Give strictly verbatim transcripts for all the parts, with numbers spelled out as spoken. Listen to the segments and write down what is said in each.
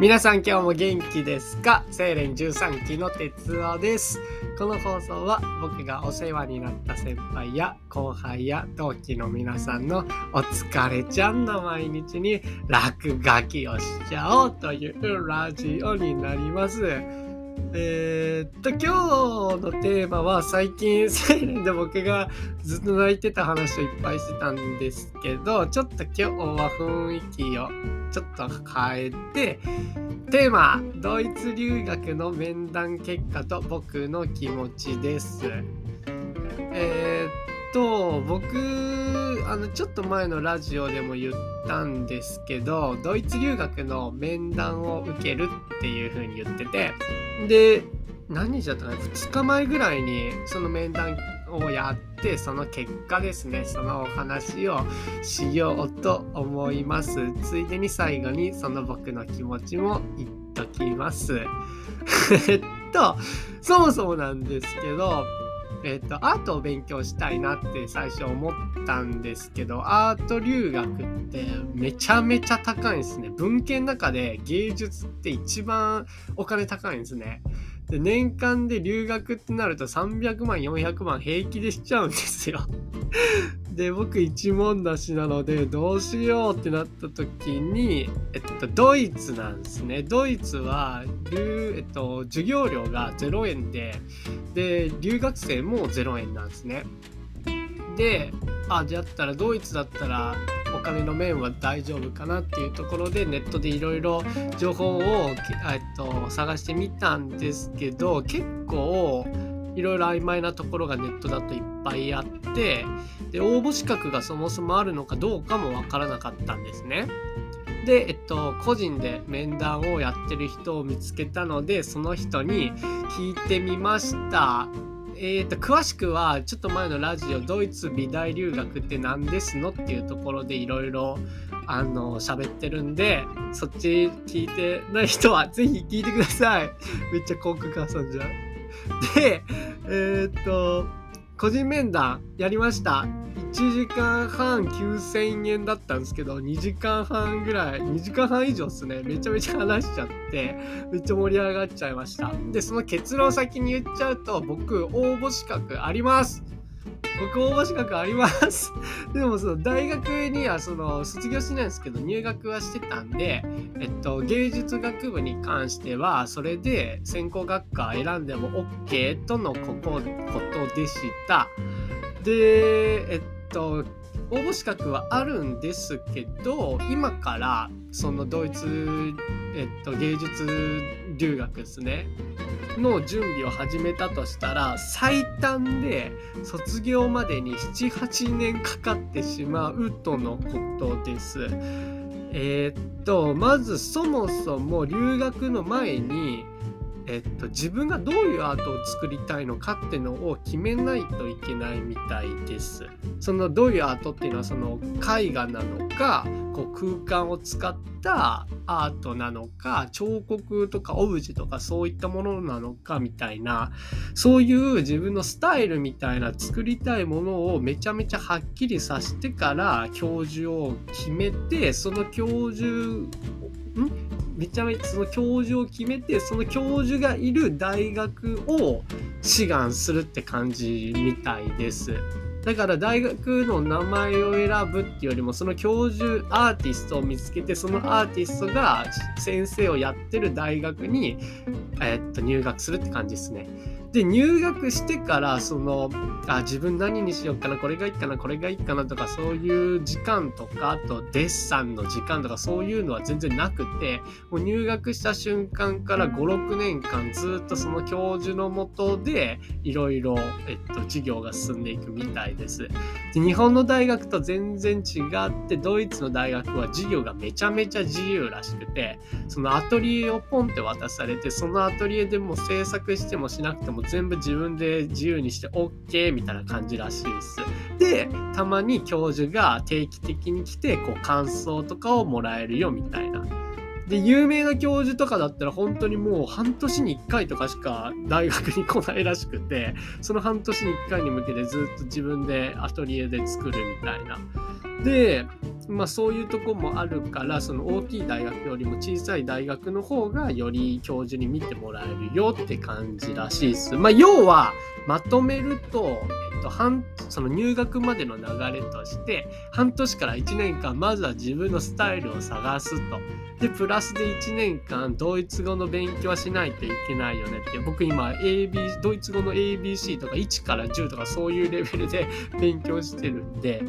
皆さん今日も元気ですか？セイレンじゅうさんきの哲夫です。この放送は僕がお世話になった先輩や後輩や同期の皆さんのお疲れちゃんの毎日に落書きをしちゃおうというラジオになります。えー、っと今日のテーマは最近セイレンで僕がずっと泣いてた話をいっぱいしてたんですけど、ちょっと今日は雰囲気をちょっと変えて、テーマドイツ留学の面談結果と僕の気持ちです。えー、っと僕あのちょっと前のラジオでも言ったんですけど、ドイツ留学の面談を受けるっていう風に言ってて、で何日だったかな、ふつかまえぐらいにその面談をやって、その結果ですね、そのお話をしようと思います。ついでに最後にその僕の気持ちも言っときます。えっとそもそもなんですけど、えっとアートを勉強したいなって最初思ったんですけど、アート留学ってめちゃめちゃ高いんですね。文系の中で芸術って一番お金高いんですね。で年間で留学ってなるとさんびゃくまんよんひゃくまん平気でしちゃうんですよ。で僕一文無しなのでどうしようってなった時に、えっと、ドイツなんですね。ドイツは、えっと、授業料がゼロえんで、で留学生もゼロえんなんですね。であじゃったらドイツだったらお金の面は大丈夫かなっていうところで、ネットでいろいろ情報を、えっと、探してみたんですけど、結構いろいろ曖昧なところがネットだといっぱいあって、で応募資格がそもそもあるのかどうかもわからなかったんですね。で、えっと、個人で面談をやってる人を見つけたので、その人に聞いてみました。えー、と詳しくはちょっと前のラジオ、ドイツ美大留学って何ですのっていうところでいろいろあの喋ってるんで、そっち聞いてない人はぜひ聞いてください。めっちゃ広告挟んじゃう。でえっ、ー、と個人面談やりました。いちじかんはんきゅうせんえんだったんですけど、にじかんはんぐらい、にじかんはん以上ですね、めちゃめちゃ話しちゃってめっちゃ盛り上がっちゃいました。でその結論先に言っちゃうと、僕応募資格あります。僕応募資格ありますでもその大学にはその卒業しないんですけど、入学はしてたんで、えっと、芸術学部に関してはそれで専攻学科選んでも オーケー とのここことでした。でえっと応募資格はあるんですけど、今からそのドイツ、えっと、芸術留学ですねの準備を始めたとしたら、最短で卒業までにななはちねんかかってしまうとのことです。えっとまずそもそも留学の前に、えっと、自分がどういうアートを作りたいのかっていうのを決めないといけないみたいです。そのどういうアートっていうのは、その絵画なのか、こう空間を使ったアートなのか、彫刻とかオブジェとかそういったものなのかみたいな、そういう自分のスタイルみたいな作りたいものをめちゃめちゃはっきりさせてから教授を決めて、その教授んめちゃめちゃその教授を決めて、その教授がいる大学を志願するって感じみたいです。だから大学の名前を選ぶっていうよりも、その教授アーティストを見つけて、そのアーティストが先生をやってる大学に、えっと、入学するって感じですね。で入学してから、そのあ自分何にしようかな、これがいいかな、これがいいかなとか、そういう時間とか、あとデッサンの時間とかそういうのは全然なくて、もう入学した瞬間からごろくねんかんずっとその教授の下でいろいろ授業が進んでいくみたいです。で日本の大学と全然違って、ドイツの大学は授業がめちゃめちゃ自由らしくて、そのアトリエをポンって渡されて、そのアトリエでも制作してもしなくても全部自分で自由にして オーケー みたいな感じらしいです。でたまに教授が定期的に来て、こう感想とかをもらえるよみたいな。で有名な教授とかだったら本当にもう半年にいっかいとかしか大学に来ないらしくて、その半年にいっかいに向けてずっと自分でアトリエで作るみたいな。でまあ、そういうとこもあるから、その大きい大学よりも小さい大学の方がより教授に見てもらえるよって感じらしいです。まあ、要はまとめると、えっと、半その入学までの流れとして半年からいちねんかんまずは自分のスタイルを探すと。でプラスでいちねんかんドイツ語の勉強はしないといけないよねって。僕今 エービー ドイツ語の エービーシー とかいちからじゅうとかそういうレベルで勉強してるんで、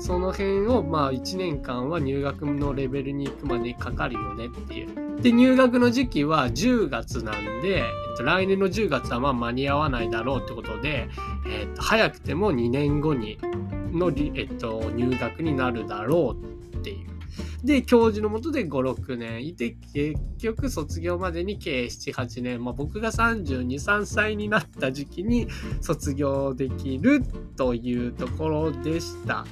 その辺をまあいちねんかんは入学のレベルに行くまでかかるよねっていう。で入学の時期はじゅうがつなんで、えっと、来年のじゅうがつはまあ間に合わないだろうってことで、えっと、早くてもにねんごにの、えっと、入学になるだろうっていう。で教授のもとでごろくねんいて、結局卒業までに計ななはちねん、まあ、僕がさんじゅうにさんさいになった時期に卒業できるというところでした。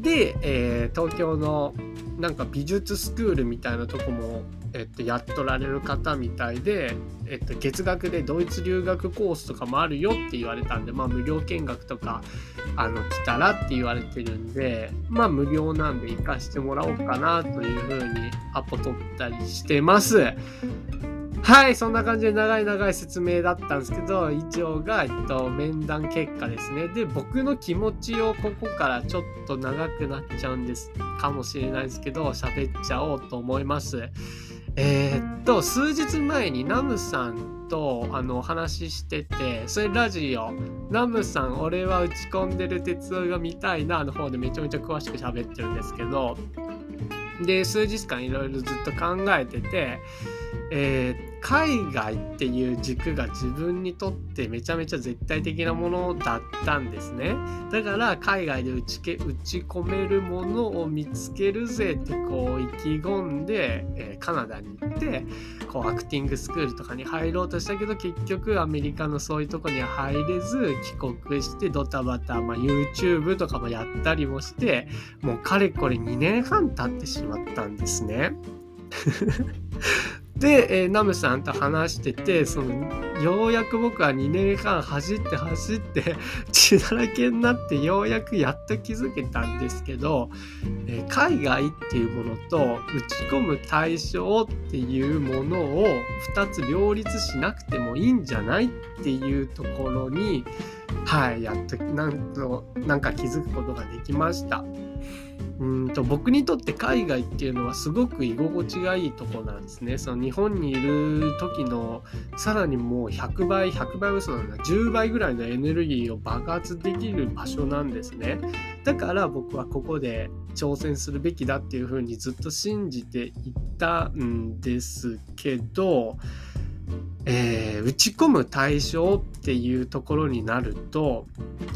で、えー、東京のなんか美術スクールみたいなとこも、えっと、やっとられる方みたいで、えっと、月額でドイツ留学コースとかもあるよって言われたんで、まあ、無料見学とかあの来たらって言われてるんで、まあ、無料なんで行かしてもらおうかなというふうにアポ取ったりしてます。はい、そんな感じで長い長い説明だったんですけど、以上が、えっと、面談結果ですね。で、僕の気持ちをここからちょっと長くなっちゃうんですかもしれないですけど、喋っちゃおうと思います。えー、っと、数日前にナムさんとあのお話ししてて、それラジオ、ナムさん、俺は打ち込んでる鉄道が見たいなの方でめちゃめちゃ詳しく喋ってるんですけど、で、数日間いろいろずっと考えてて、えー、海外っていう軸が自分にとってめちゃめちゃ絶対的なものだったんですね。だから海外で打ちけ、打ち込めるものを見つけるぜってこう意気込んで、えー、カナダに行ってこうアクティングスクールとかに入ろうとしたけど、結局アメリカのそういうとこには入れず帰国してドタバタ、まあ、YouTube とかもやったりもして、もうかれこれにねんはん経ってしまったんですね。で、えー、ナムさんと話してて、そのようやく僕はにねんはん走って走って血だらけになってようやくやっと気づけたんですけど、えー、海外っていうものと打ち込む対象っていうものをふたつ両立しなくてもいいんじゃないっていうところに、はい、やっとなんとなんか気づくことができました。うんと僕にとって海外っていうのはすごく居心地がいいとこなんですね。その日本にいる時のさらにもうひゃくばい、ひゃくばい嘘なんだ、じゅうばいぐらいのエネルギーを爆発できる場所なんですね。だから僕はここで挑戦するべきだっていうふうにずっと信じていたんですけど、えー、打ち込む対象っていうところになると、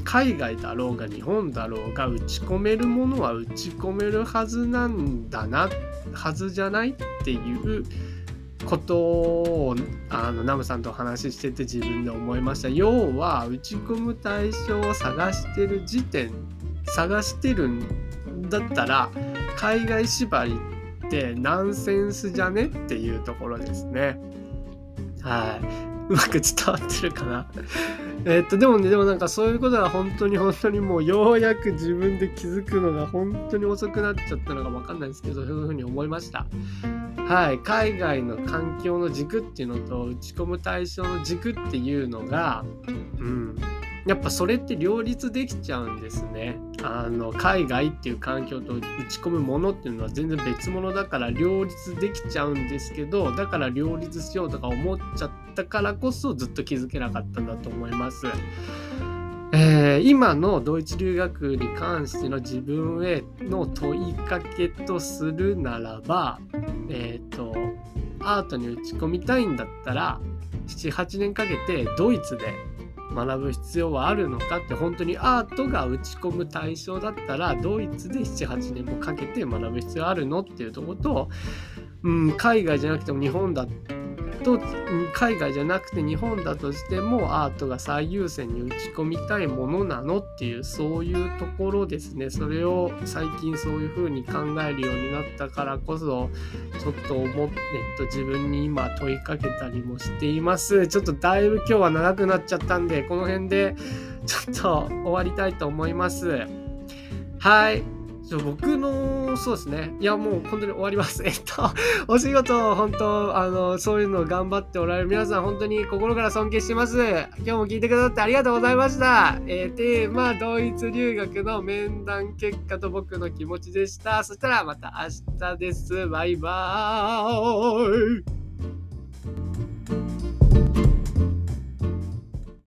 海外だろうが日本だろうが打ち込めるものは打ち込めるはずなんだな、はずじゃないっていうことをあのナムさんとお話ししてて自分で思いました。要は打ち込む対象を探してる時点、探してるんだったら海外縛りってナンセンスじゃねっていうところですね。はい、うまく伝わってるかな。えっとでもねでもなんかそういうことは本当に本当にもうようやく自分で気づくのが本当に遅くなっちゃったのが分かんないですけど、そういうふうに思いました。はい、海外の環境の軸っていうのと打ち込む対象の軸っていうのが、うん、やっぱそれって両立できちゃうんですね。あの海外っていう環境と打ち込むものっていうのは全然別物だから両立できちゃうんですけど、だから両立しようとか思っちゃったからこそずっと気づけなかったんだと思います。えー、今のドイツ留学に関しての自分への問いかけとするならば、えーと、アートに打ち込みたいんだったらななはちねんかけてドイツで学ぶ必要はあるのかって、本当にアートが打ち込む対象だったらドイツでななはちねんもかけて学ぶ必要あるのっていうところと、うん、海外じゃなくても日本だと海外じゃなくて日本だとしてもアートが最優先に打ち込みたいものなのっていう、そういうところですね。それを最近そういう風に考えるようになったからこそちょっと思って、えっと、自分に今問いかけたりもしています。ちょっとだいぶ今日は長くなっちゃったんでこの辺でちょっと終わりたいと思います。はい、ちょ僕のそうですね、いやもう本当に終わりますえっとお仕事本当あのそういうのを頑張っておられる皆さん本当に心から尊敬してます。今日も聞いてくださってありがとうございました。えー、テーマドイツ留学の面談結果と僕の気持ちでした。そしたらまた明日です。バイバーイ。